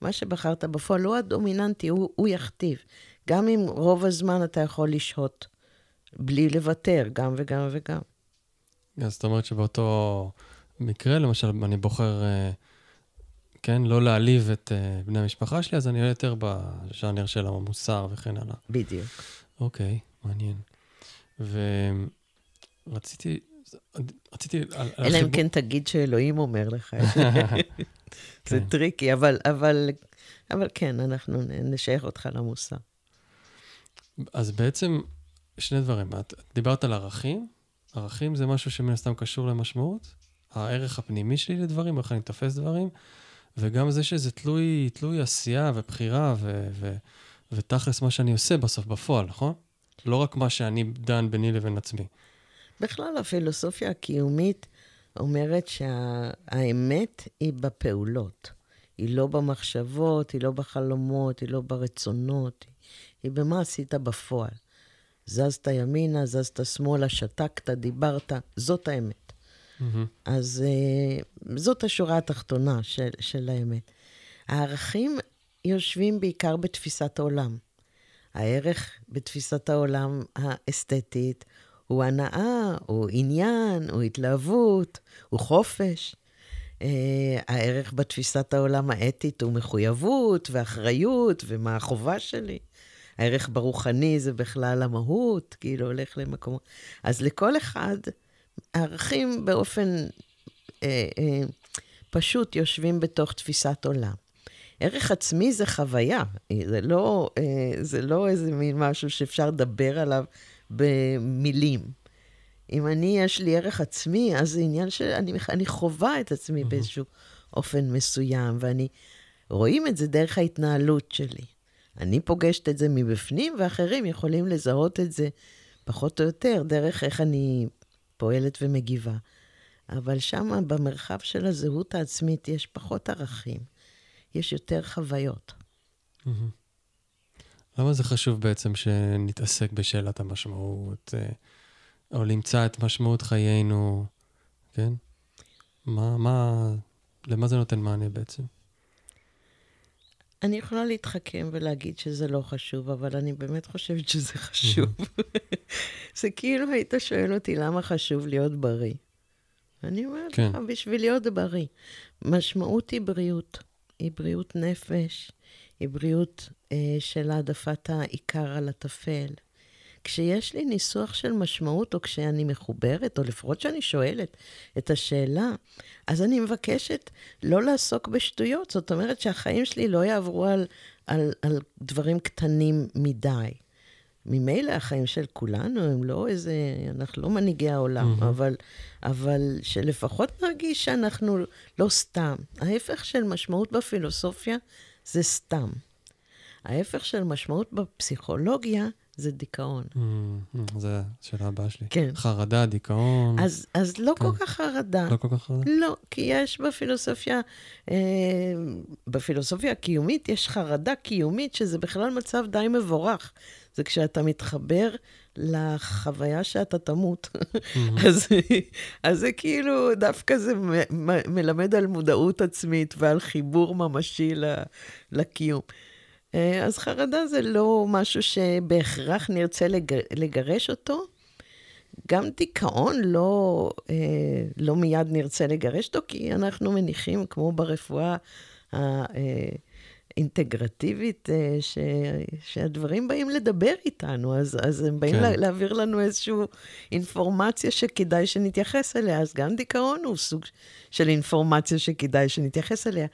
מה שבחרת בפועל הוא הדומיננטי, הוא, הוא יכתיב. גם אם רוב הזמן אתה יכול לשהות, בלי לוותר, גם וגם וגם. אז זאת אומרת שבאותו מקרה, למשל, אני בוחר, כן, לא להעליב את בני המשפחה שלי, אז אני אהיה יותר בשענר של המוסר וכן הלאה. בדיוק. אוקיי, מעניין. ורציתי... רציתי... אלא אם כן תגיד שאלוהים אומר לך. זה טריקי, אבל כן, אנחנו נשייך אותך למוסר. אז בעצם, שני דברים. את דיברת על ערכים. ערכים זה משהו שמן הסתם קשור למשמעות. הערך הפנימי שלי לדברים, איך אני תופס דברים. וגם זה שזה תלוי עשייה ובחירה ותכלס מה שאני עושה בסוף בפועל, נכון? לא רק מה שאני דן ביני לבין עצמי. בכלל, הפילוסופיה הקיומית אומרת שהאמת היא בפעולות. היא לא במחשבות, היא לא בחלומות, היא לא ברצונות, היא במה עשית בפועל. זזת ימינה, זזת שמאלה, שתקת, דיברת, זאת האמת. Mm-hmm. אז זאת השורה התחתונה של, של האמת. הערכים יושבים בעיקר בתפיסת העולם. הערך בתפיסת העולם האסתטית, הוא הנאה, הוא עניין, הוא התלהבות, הוא חופש. Uh, הערך בתפיסת העולם האתית הוא מחויבות ואחריות ומה החובה שלי. הערך ברוחני זה בכלל המהות, כאילו הולך למקום. אז לכל אחד, הערכים באופן uh, uh, פשוט יושבים בתוך תפיסת עולם. ערך עצמי זה חוויה, זה לא, uh, זה לא איזה מין משהו שאפשר לדבר עליו, במילים. אם אני, יש לי ערך עצמי, אז זה עניין שאני אני חובה את עצמי mm-hmm. באיזשהו אופן מסוים, ואני רואים את זה דרך ההתנהלות שלי. אני פוגשת את זה מבפנים, ואחרים יכולים לזהות את זה פחות או יותר, דרך איך אני פועלת ומגיבה. אבל שמה, במרחב של הזהות העצמית, יש פחות ערכים. יש יותר חוויות. אהה. Mm-hmm. למה זה חשוב בעצם שנתעסק בשאלת המשמעות, או למצוא את משמעות חיינו, כן? מה, מה, למה זה נותן מענה בעצם? אני יכולה להתחכם ולהגיד שזה לא חשוב, אבל אני באמת חושבת שזה חשוב. זה כאילו היית שואל אותי למה חשוב להיות בריא. אני אומרת כן. לך, בשביל להיות בריא. משמעות היא בריאות, היא בריאות נפש, היא בריאות אה, של העדפת העיקר על הטפל. כשיש לי ניסוח של משמעות, או כשאני מחוברת, או לפחות שאני שואלת את השאלה, אז אני מבקשת לא לעסוק בשטויות. זאת אומרת שהחיים שלי לא יעברו על, על, על דברים קטנים מדי. ממילא החיים של כולנו, הם לא איזה, אנחנו לא מנהיגי העולם, mm-hmm. אבל, אבל שלפחות נרגיש שאנחנו לא סתם. ההפך של משמעות בפילוסופיה, זה סתם. ההפך של משמעות בפסיכולוגיה זה דיכאון. זה שאלה הבאה שלי. כן. חרדה, דיכאון. אז, אז לא כן. כל כך חרדה. לא כל כך חרדה? לא, כי יש בפילוסופיה, אה, בפילוסופיה הקיומית, יש חרדה קיומית, שזה בכלל מצב די מבורך. זה כשאתה מתחבר לחוויה שאתה תמות. אז, אז זה כאילו, דווקא זה מ- מ- מלמד על מודעות עצמית ועל חיבור ממשי ל- לקיום. אז חרדה זה לא משהו שבהכרח נרצה לג- לגרש אותו. גם דיכאון לא, לא מיד נרצה לגרש אותו, כי אנחנו מניחים, כמו ברפואה, ה... אינטגרטיבית, ש, שהדברים באים לדבר איתנו, אז, אז הם באים כן. להעביר לנו איזשהו אינפורמציה שכדאי שנתייחס אליה, אז גם דיכאון הוא סוג של אינפורמציה שכדאי שנתייחס אליה.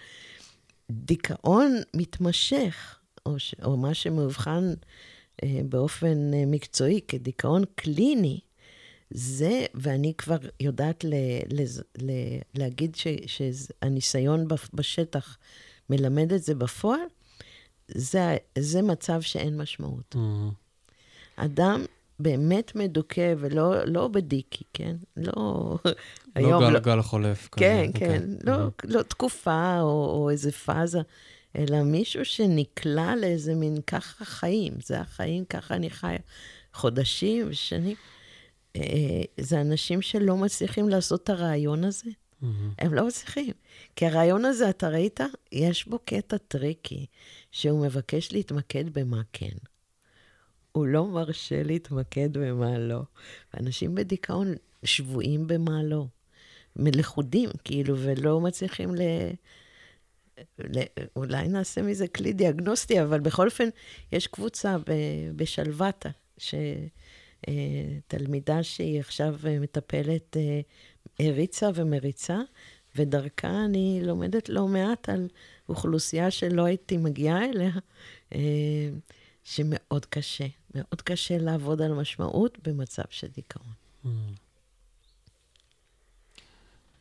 דיכאון מתמשך, או, ש, או מה שמאובחן אה, באופן אה, מקצועי כדיכאון קליני, זה, ואני כבר יודעת ל, ל, ל, להגיד ש, שהניסיון בשטח מלמד את זה בפועל, זה, זה מצב שאין משמעות. Mm-hmm. אדם באמת מדוכא ולא לא בדיקי, כן? לא... לא גל, לא... גל חולף. כן, כזה. כן. Okay. לא, mm-hmm. לא תקופה או, או איזה פאזה, אלא מישהו שנקלע לאיזה מין ככה חיים. זה החיים, ככה אני חיה חודשים ושנים. זה אנשים שלא מצליחים לעשות את הרעיון הזה. Mm-hmm. הם לא מצליחים. כי הרעיון הזה, אתה ראית, יש בו קטע טריקי, שהוא מבקש להתמקד במה כן. הוא לא מרשה להתמקד במה לא. אנשים בדיכאון שבועים במה לא. מלכודים, כאילו, ולא מצליחים ל... ל... אולי נעשה מזה כלי דיאגנוסטי, אבל בכל אופן, יש קבוצה ב... בשלוותה, ש... תלמידה שהיא עכשיו מטפלת הריצה ומריצה, ודרכה אני לומדת לא מעט על אוכלוסייה שלא הייתי מגיעה אליה, שמאוד קשה, מאוד קשה לעבוד על משמעות במצב של דיכאון.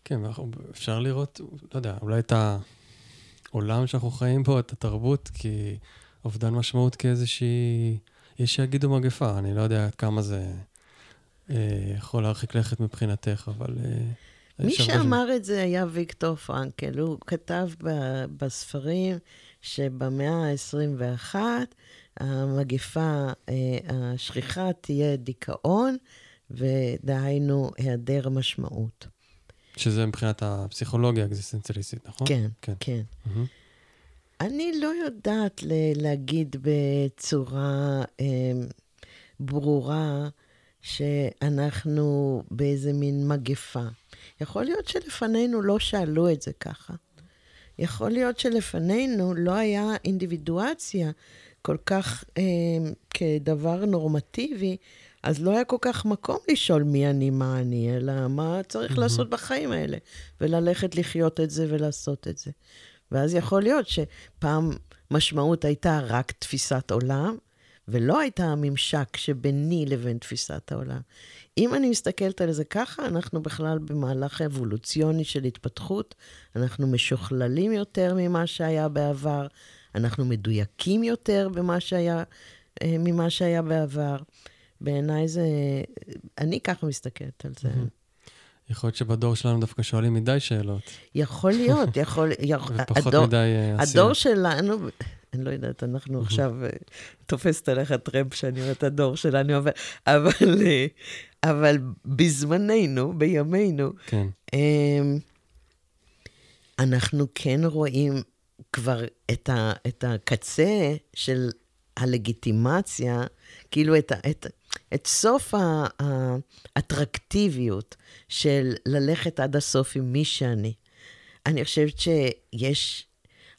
כן, אפשר לראות, לא יודע, אולי את העולם שאנחנו חיים בו, את התרבות, כי אובדן משמעות כאיזושהי... יש שיגידו מגפה, אני לא יודע כמה זה אה, יכול להרחיק לכת מבחינתך, אבל... אה, מי שאמר ש... את זה היה ויקטור פרנקל, הוא כתב ב, בספרים שבמאה ה-עשרים ואחת המגפה אה, השכיחה תהיה דיכאון, ודהיינו היעדר משמעות. שזה מבחינת הפסיכולוגיה האקזיסטנציאליסטית, נכון? כן, כן. כן. Mm-hmm. אני לא יודעת להגיד בצורה ברורה שאנחנו באיזה מין מגפה. יכול להיות שלפנינו לא שאלו את זה ככה. יכול להיות שלפנינו לא היה אינדיבידואציה כל כך כדבר נורמטיבי, אז לא היה כל כך מקום לשאול מי אני, מה אני, אלא מה צריך לעשות בחיים האלה, וללכת לחיות את זה ולעשות את זה. ואז יכול להיות שפעם משמעות הייתה רק תפיסת עולם, ולא הייתה הממשק שביני לבין תפיסת העולם. אם אני מסתכלת על זה ככה, אנחנו בכלל במהלך אבולוציוני של התפתחות, אנחנו משוכללים יותר ממה שהיה בעבר, אנחנו מדויקים יותר במה שהיה, ממה שהיה בעבר. בעיניי זה... אני ככה מסתכלת על זה. יכול להיות שבדור שלנו דווקא שואלים מדי שאלות. יכול להיות, יכול... ופחות מדי עשייה. הדור שלנו, אני לא יודעת, אנחנו עכשיו תופסת עליך טרמפ שאני אומרת, הדור שלנו, אבל בזמננו, בימינו, אנחנו כן רואים כבר את הקצה של הלגיטימציה, כאילו את ה... את סוף האטרקטיביות של ללכת עד הסוף עם מי שאני. אני חושבת שיש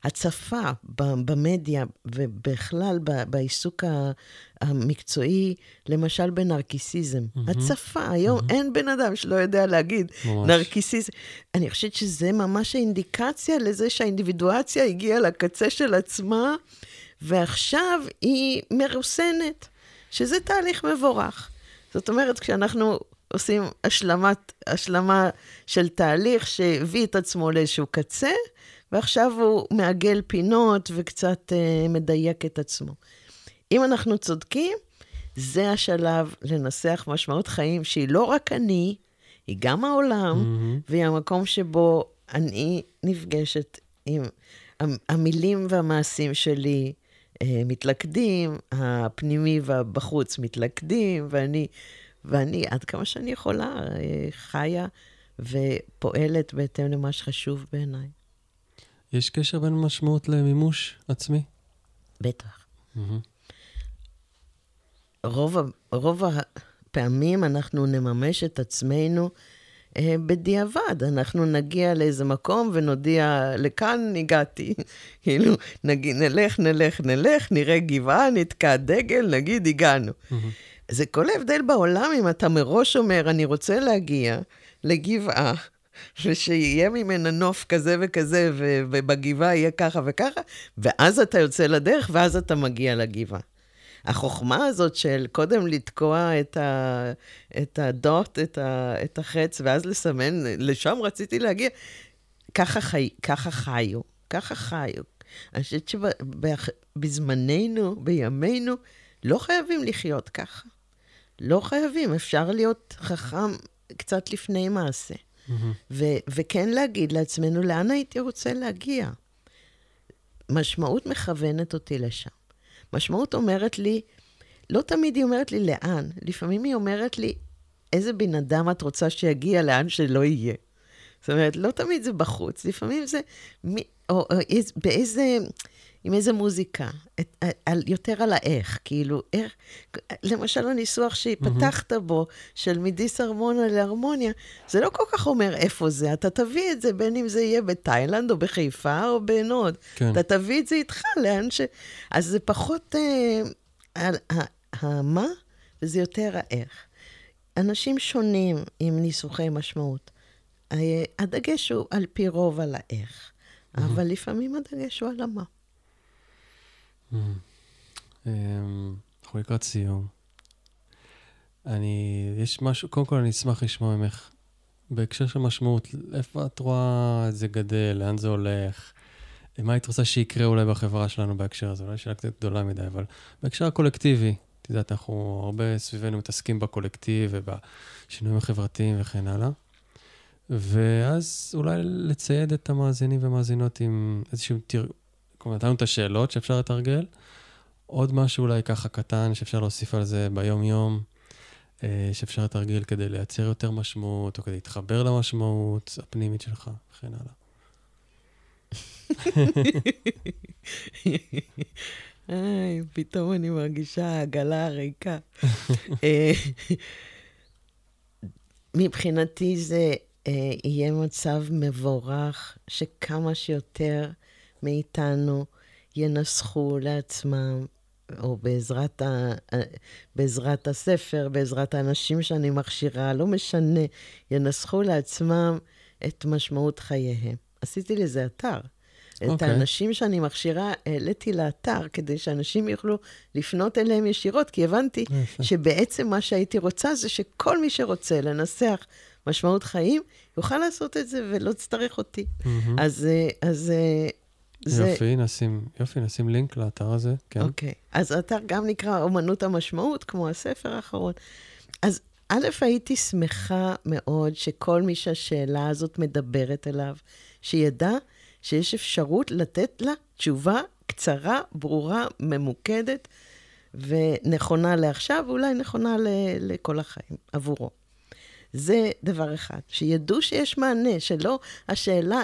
הצפה במדיה ובכלל בעיסוק המקצועי, למשל בנרקיסיזם. הצפה, היום אין בן אדם שלא יודע להגיד נרקיסיזם. אני חושבת שזה ממש האינדיקציה לזה שהאינדיבידואציה הגיעה לקצה של עצמה, ועכשיו היא מרוסנת. שזה תהליך מבורך. זאת אומרת, כשאנחנו עושים השלמת, השלמה של תהליך שהביא את עצמו לאיזשהו קצה, ועכשיו הוא מעגל פינות וקצת אה, מדייק את עצמו. אם אנחנו צודקים, זה השלב לנסח משמעות חיים, שהיא לא רק אני, היא גם העולם, mm-hmm. והיא המקום שבו אני נפגשת עם המילים והמעשים שלי, מתלכדים, הפנימי והבחוץ מתלכדים, ואני, ואני, עד כמה שאני יכולה, חיה ופועלת בהתאם למה שחשוב בעיניי. יש קשר בין משמעות למימוש עצמי? בטח. Mm-hmm. רוב, רוב הפעמים אנחנו נממש את עצמנו בדיעבד, אנחנו נגיע לאיזה מקום ונודיע, לכאן הגעתי, כאילו, נלך, נלך, נלך, נראה גבעה, נתקע דגל, נגיד, הגענו. זה כל ההבדל בעולם אם אתה מראש אומר, אני רוצה להגיע לגבעה, ושיהיה ממנה נוף כזה וכזה, ובגבעה יהיה ככה וככה, ואז אתה יוצא לדרך, ואז אתה מגיע לגבעה. החוכמה הזאת של קודם לתקוע את, ה, את הדוט, את, ה, את החץ, ואז לסמן, לשם רציתי להגיע. ככה, חי, ככה חיו, ככה חיו. אני חושבת שבזמננו, בימינו, לא חייבים לחיות ככה. לא חייבים, אפשר להיות חכם קצת לפני מעשה. Mm-hmm. ו- וכן להגיד לעצמנו, לאן הייתי רוצה להגיע? משמעות מכוונת אותי לשם. משמעות אומרת לי, לא תמיד היא אומרת לי לאן, לפעמים היא אומרת לי, איזה בן אדם את רוצה שיגיע לאן שלא יהיה. זאת אומרת, לא תמיד זה בחוץ, לפעמים זה, מי, או, או, איז, באיזה, עם איזה מוזיקה, את, על, יותר על האיך, כאילו, איך, למשל הניסוח שפתחת בו, של מדיס הרמונה להרמוניה, זה לא כל כך אומר איפה זה, אתה תביא את זה, בין אם זה יהיה בטיילנד, או בחיפה, או בנוד, כן. אתה תביא את זה איתך, לאן ש... אז זה פחות אה, על, המה, וזה יותר האיך. אנשים שונים עם ניסוחי משמעות, הדגש הוא על פי רוב על האיך, אבל לפעמים הדגש הוא על המה. אנחנו לקראת סיום. אני, יש משהו, קודם כל אני אשמח לשמוע ממך, בהקשר של משמעות, איפה את רואה את זה גדל, לאן זה הולך, מה היית רוצה שיקרה אולי בחברה שלנו בהקשר הזה, אולי שאלה קצת גדולה מדי, אבל בהקשר הקולקטיבי, אתה יודעת, אנחנו הרבה סביבנו מתעסקים בקולקטיב ובשינויים החברתיים וכן הלאה, ואז אולי לצייד את המאזינים ומאזינות עם איזשהו תראות, כלומר, נתנו את השאלות שאפשר לתרגל, עוד משהו אולי ככה קטן שאפשר להוסיף על זה ביום-יום, שאפשר לתרגל כדי לייצר יותר משמעות, או כדי להתחבר למשמעות הפנימית שלך, וכן הלאה. פתאום אני מרגישה העגלה הריקה. מבחינתי זה יהיה מצב מבורך שכמה שיותר מאיתנו ינסחו לעצמם, או בעזרת, ה, בעזרת הספר, בעזרת האנשים שאני מכשירה, לא משנה, ינסחו לעצמם את משמעות חייהם. עשיתי לזה אתר. Okay. את האנשים שאני מכשירה, העליתי לאתר, כדי שאנשים יוכלו לפנות אליהם ישירות, כי הבנתי okay. שבעצם מה שהייתי רוצה, זה שכל מי שרוצה לנסח משמעות חיים, יוכל לעשות את זה ולא תצטרך אותי. Mm-hmm. אז... אז זה... יופי, נשים, יופי, נשים לינק לאתר הזה, כן. אוקיי, okay. אז האתר גם נקרא אומנות המשמעות, כמו הספר האחרון. אז א', הייתי שמחה מאוד שכל מי שהשאלה הזאת מדברת אליו, שידע שיש אפשרות לתת לה תשובה קצרה, ברורה, ממוקדת, ונכונה לעכשיו, ואולי נכונה ל- לכל החיים, עבורו. זה דבר אחד, שידעו שיש מענה, שלא השאלה...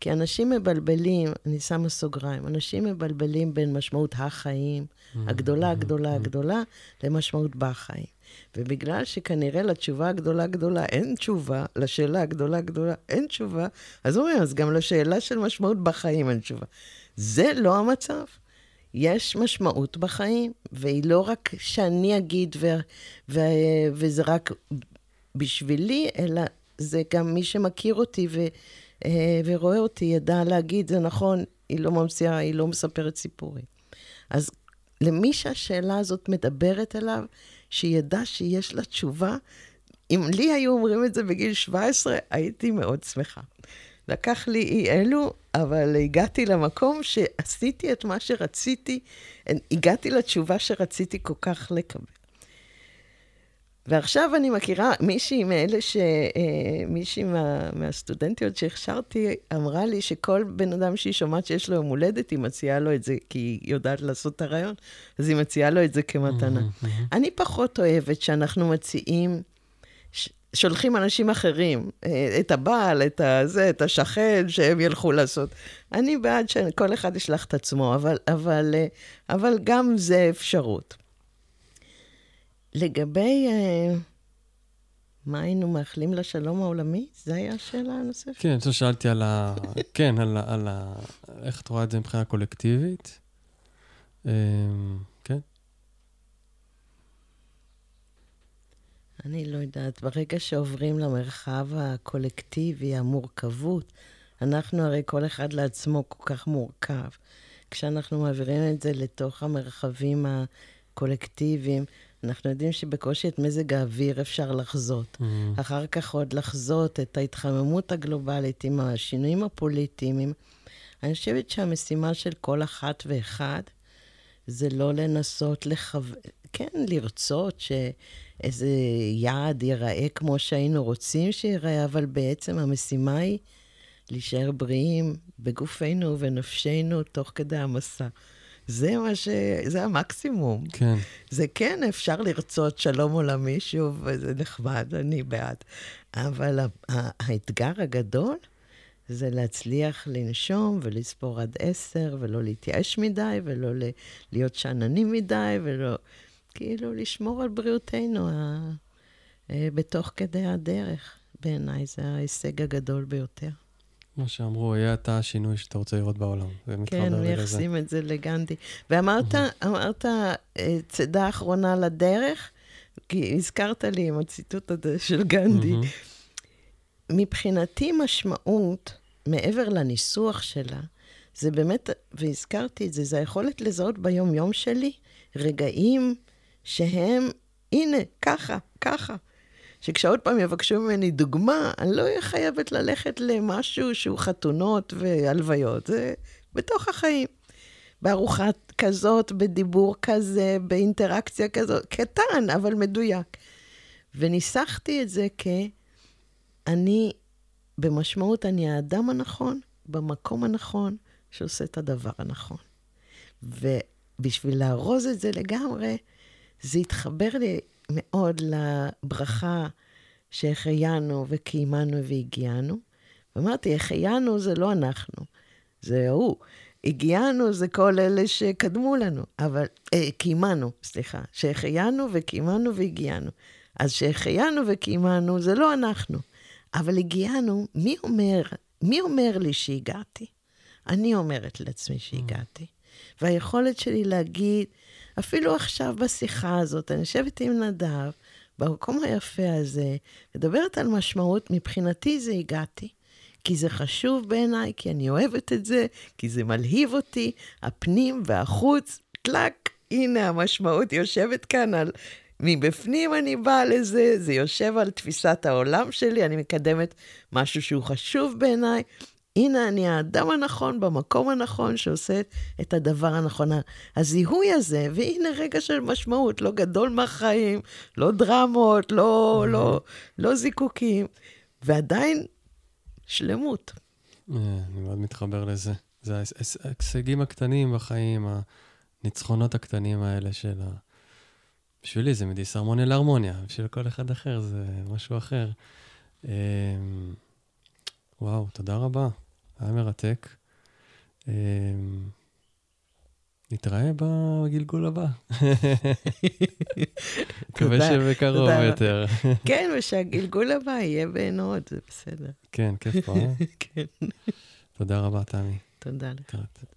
כי אנשים מבלבלים, אני שמה סוגריים, אנשים מבלבלים בין משמעות החיים, הגדולה, הגדולה, הגדולה, למשמעות בחיים. ובגלל שכנראה לתשובה הגדולה, גדולה, אין תשובה, לשאלה הגדולה, גדולה, אין תשובה, אז אומרים, אז גם לשאלה של משמעות בחיים אין תשובה. זה לא המצב. יש משמעות בחיים, והיא לא רק שאני אגיד, ו- ו- ו- וזה רק בשבילי, אלא זה גם מי שמכיר אותי ו... ורואה אותי, ידע להגיד, זה נכון, היא לא ממציאה, היא לא מספרת סיפורים. אז למי שהשאלה הזאת מדברת אליו, שידע שיש לה תשובה, אם לי היו אומרים את זה בגיל שבע עשרה, הייתי מאוד שמחה. לקח לי אי אלו, אבל הגעתי למקום שעשיתי את מה שרציתי, הגעתי לתשובה שרציתי כל כך לקבל. ועכשיו אני מכירה, מישהי מאלה ש... מישהי מה, מהסטודנטיות שהכשרתי, אמרה לי שכל בן אדם שהיא שומעת שיש לו יום הולדת, היא מציעה לו את זה, כי היא יודעת לעשות את הרעיון, אז היא מציעה לו את זה כמתנה. אני פחות אוהבת שאנחנו מציעים, ש... שולחים אנשים אחרים, את הבעל, את הזה, את השכן, שהם ילכו לעשות. אני בעד שכל אחד ישלח את עצמו, אבל, אבל, אבל גם זה אפשרות. לגבי uh, מה היינו מאחלים לשלום העולמי? זה היה השאלה הנוספת. כן, זו שאלתי על ה... כן, על ה... על ה... איך את רואה את זה מבחינה קולקטיבית? כן. אני לא יודעת. ברגע שעוברים למרחב הקולקטיבי, המורכבות, אנחנו הרי כל אחד לעצמו כל כך מורכב. כשאנחנו מעבירים את זה לתוך המרחבים הקולקטיביים, אנחנו יודעים שבקושי את מזג האוויר אפשר לחזות. Mm-hmm. אחר כך עוד לחזות את ההתחממות הגלובלית עם השינויים הפוליטיים. אני חושבת שהמשימה של כל אחת ואחד, זה לא לנסות לחו... כן, לרצות שאיזה יעד ייראה כמו שהיינו רוצים שיראה, אבל בעצם המשימה היא להישאר בריאים בגופנו ונפשנו תוך כדי המסע. זה מה ש... זה המקסימום. כן. זה כן, אפשר לרצות שלום עולמי שוב, וזה נחמד, אני בעד. אבל האתגר הגדול זה להצליח לנשום ולספור עד עשר, ולא להתייאש מדי, ולא להיות שעננים מדי, ולא... כאילו, לשמור על בריאותנו ה... בתוך כדי הדרך. בעיניי זה ההישג הגדול ביותר. כמו שאמרו, היה אתה השינוי שאתה רוצה לראות בעולם. כן, מייחסים את זה לגנדי. ואמרת, אמרת, צדה האחרונה לדרך, כי הזכרת לי עם הציטוט הזה של גנדי. מבחינתי משמעות, מעבר לניסוח שלה, זה באמת, והזכרתי את זה, זה היכולת לזהות ביום-יום שלי, רגעים שהם, הנה, ככה, ככה. שכשעוד פעם יבקשו ממני דוגמה, אני לא יהיה חייבת ללכת למשהו שהוא חתונות והלוויות. זה בתוך החיים. בארוחה כזאת, בדיבור כזה, באינטראקציה כזאת, קטן, אבל מדויק. וניסחתי את זה כ... אני, במשמעות, אני האדם הנכון, במקום הנכון, שעושה את הדבר הנכון. ובשביל להרוז את זה לגמרי, זה התחבר לי... מאוד לברכה שהחיינו וקיימנו והגיענו. ואמרתי, החיינו זה לא אנחנו, זה הוא. הגיענו זה כל אלה שקדמו לנו, אבל, אה, קיימנו, סליחה, שהחיינו וקיימנו והגיענו. אז שהחיינו וקיימנו זה לא אנחנו, אבל הגיענו, מי אומר, מי אומר לי שהגעתי? אני אומרת לעצמי שהגעתי. והיכולת שלי להגיד, אפילו עכשיו בשיחה הזאת, אני יושבת עם נדב, במקום היפה הזה, מדברת על משמעות, מבחינתי זה הגעתי, כי זה חשוב בעיניי, כי אני אוהבת את זה, כי זה מלהיב אותי, הפנים והחוץ, טלק, הנה המשמעות יושבת כאן על... מבפנים אני באה לזה, זה יושב על תפיסת העולם שלי, אני מקדמת משהו שהוא חשוב בעיניי, הנה אני האדם הנכון, במקום הנכון, שעושה את הדבר הנכון. הזיהוי הזה, והנה רגע של משמעות, לא גדול מהחיים, לא דרמות, לא, לא, לא זיקוקים, ועדיין שלמות. אני מאוד מתחבר לזה. זה ההישגים הקטנים בחיים, הניצחונות הקטנים האלה של ה... בשבילי זה מדיסהרמוניה להרמוניה, בשביל כל אחד אחר זה משהו אחר. וואו, תודה רבה. היה מרתק. נתראה בגלגול הבא. מקווה שבקרוב יותר. כן, ושהגלגול הבא יהיה בעינות, זה בסדר. כן, כיף פה. תודה רבה, תמי. תודה לך.